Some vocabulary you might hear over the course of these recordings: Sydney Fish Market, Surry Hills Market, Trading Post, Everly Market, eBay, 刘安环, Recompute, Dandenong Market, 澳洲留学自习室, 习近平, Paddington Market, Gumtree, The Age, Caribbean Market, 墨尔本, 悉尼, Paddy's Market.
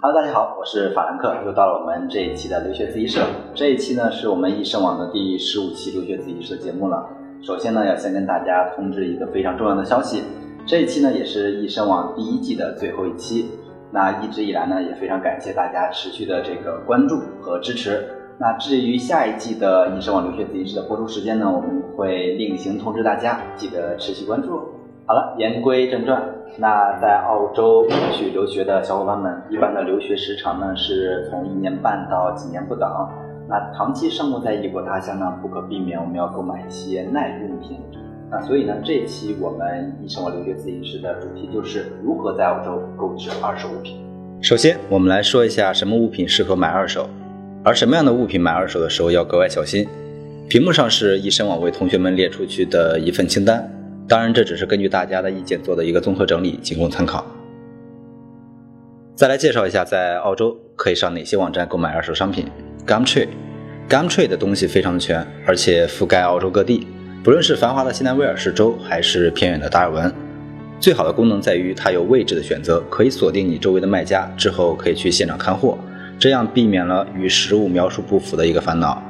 Hello， 大家好，我是法兰克，又到了我们这一期的留学自习社。这一期呢是我们易生网的第15期留学自习社节目了。首先呢，要先跟大家通知一个非常重要的消息，这一期呢也是易生网第1季的最后一期。那一直以来呢，也非常感谢大家持续的这个关注和支持。那至于下一季的易生网留学自习社的播出时间呢，我们会另行通知大家，记得持续关注。好了，言归正传。那在澳洲去留学的小伙伴们，一般的留学时长呢是从1年半到几年不等。那长期生活在异国他乡呢，不可避免我们要购买一些耐用品。那所以呢，这一期我们易生活留学自习室的主题就是如何在澳洲购置二手物品。首先，我们来说一下什么物品适合买二手，而什么样的物品买二手的时候要格外小心。屏幕上是易生网为同学们列出去的一份清单。当然这只是根据大家的意见做的一个综合整理，仅供参考。再来介绍一下在澳洲可以上哪些网站购买二手商品。 Gumtree 的东西非常全，而且覆盖澳洲各地，不论是繁华的西南威尔士州还是偏远的达尔文。最好的功能在于它有位置的选择，可以锁定你周围的卖家，之后可以去现场看货，这样避免了与实物描述不符的一个烦恼。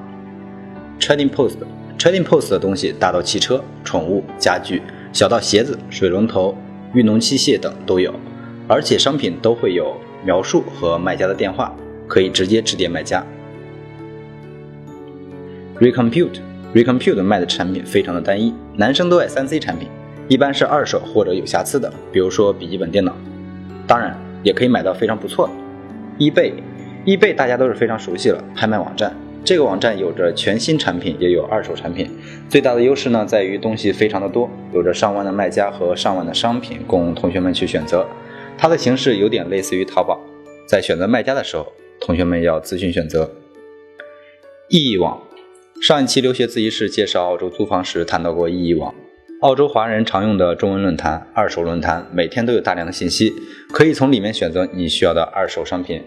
Trading Post 的东西大到汽车、宠物、家具，小到鞋子、水龙头、运动器械等都有，而且商品都会有描述和卖家的电话，可以直接致电卖家。Recompute 卖的产品非常的单一，男生都爱 3C 产品，一般是二手或者有瑕疵的，比如说笔记本电脑，当然也可以买到非常不错的。eBay 大家都是非常熟悉了，拍卖网站。这个网站有着全新产品，也有二手产品。最大的优势呢，在于东西非常的多，有着上万的卖家和上万的商品供同学们去选择。它的形式有点类似于淘宝，在选择卖家的时候，同学们要咨询选择。意义网，上一期留学自习室介绍澳洲租房时谈到过意义网，澳洲华人常用的中文论坛、二手论坛，每天都有大量的信息，可以从里面选择你需要的二手商品。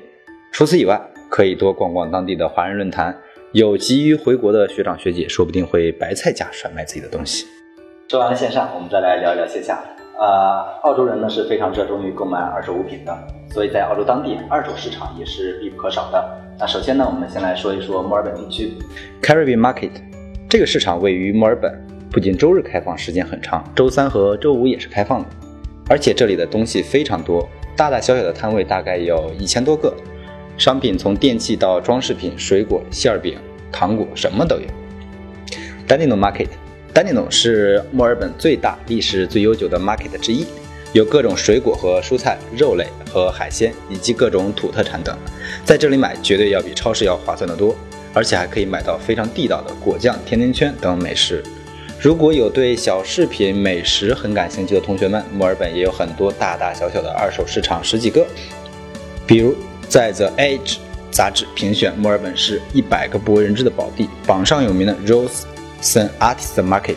除此以外，可以多逛逛当地的华人论坛，有急于回国的学长学姐说不定会白菜价甩卖自己的东西。说完了线上，我们再来聊一聊线下。澳洲人呢是非常热衷于购买二手物品的，所以在澳洲当地二手市场也是必不可少的。那首先呢，我们先来说一说墨尔本地区 Caribbean Market。 这个市场位于墨尔本，不仅周日开放时间很长，周3和周5也是开放的，而且这里的东西非常多，大大小小的摊位大概有1000多个，商品从电器到装饰品、水果、馅饼、糖果，什么都有。Dandenong Market， Dandenong 是墨尔本最大、历史最悠久的 market 之一，有各种水果和蔬菜、肉类和海鲜，以及各种土特产等。在这里买绝对要比超市要划算得多，而且还可以买到非常地道的果酱、甜甜圈等美食。如果有对小饰品、美食很感兴趣的同学们，墨尔本也有很多大大小小的二手市场，10几个，比如。在 The Age 杂志评选墨尔本市100个不为人知的宝地，榜上有名的 Rose St. Artists Market。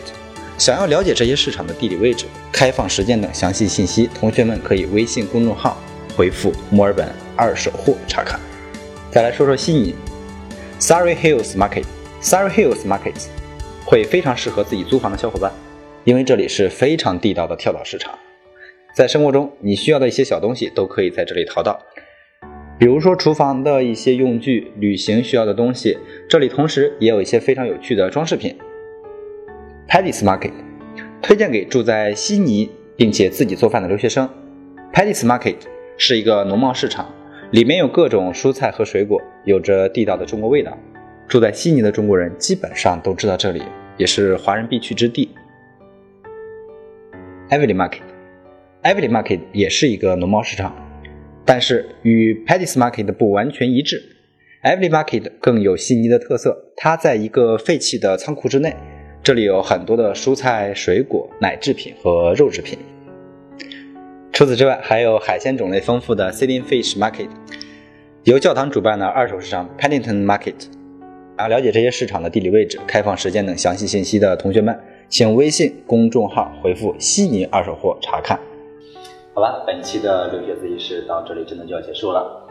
想要了解这些市场的地理位置、开放时间等详细信息，同学们可以微信公众号回复墨尔本二手货查看。再来说说悉尼 Surry Hills Market。 Surry Hills Market 会非常适合自己租房的小伙伴，因为这里是非常地道的跳蚤市场，在生活中你需要的一些小东西都可以在这里淘到，比如说厨房的一些用具、旅行需要的东西，这里同时也有一些非常有趣的装饰品。 Paddy's Market 推荐给住在悉尼并且自己做饭的留学生。 Paddy's Market 是一个农贸市场，里面有各种蔬菜和水果，有着地道的中国味道，住在悉尼的中国人基本上都知道这里也是华人必去之地。 Everly Market 也是一个农贸市场，但是与 Paddy's Market 不完全一致。 Everly Market 更有悉尼的特色，它在一个废弃的仓库之内，这里有很多的蔬菜、水果、奶制品和肉制品。除此之外，还有海鲜种类丰富的 Sydney Fish Market， 由教堂主办的二手市场 Paddington Market。 了解这些市场的地理位置、开放时间等详细信息的同学们，请微信公众号回复悉尼二手货查看。好了，本期的留学自习室到这里真的就要结束了。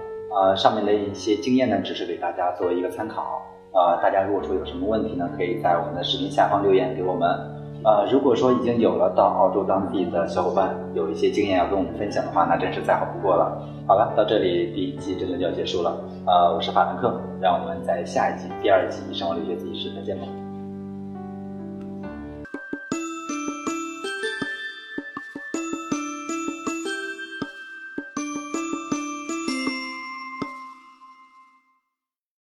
上面的一些经验呢，只是给大家做一个参考。大家如果说有什么问题呢，可以在我们的视频下方留言给我们。如果说已经有了到澳洲当地的小伙伴有一些经验要跟我们分享的话，那真是再好不过了。好了，到这里第一季真的就要结束了。我是法兰克，让我们在下一季第2季《一生活留学记事》再见吧。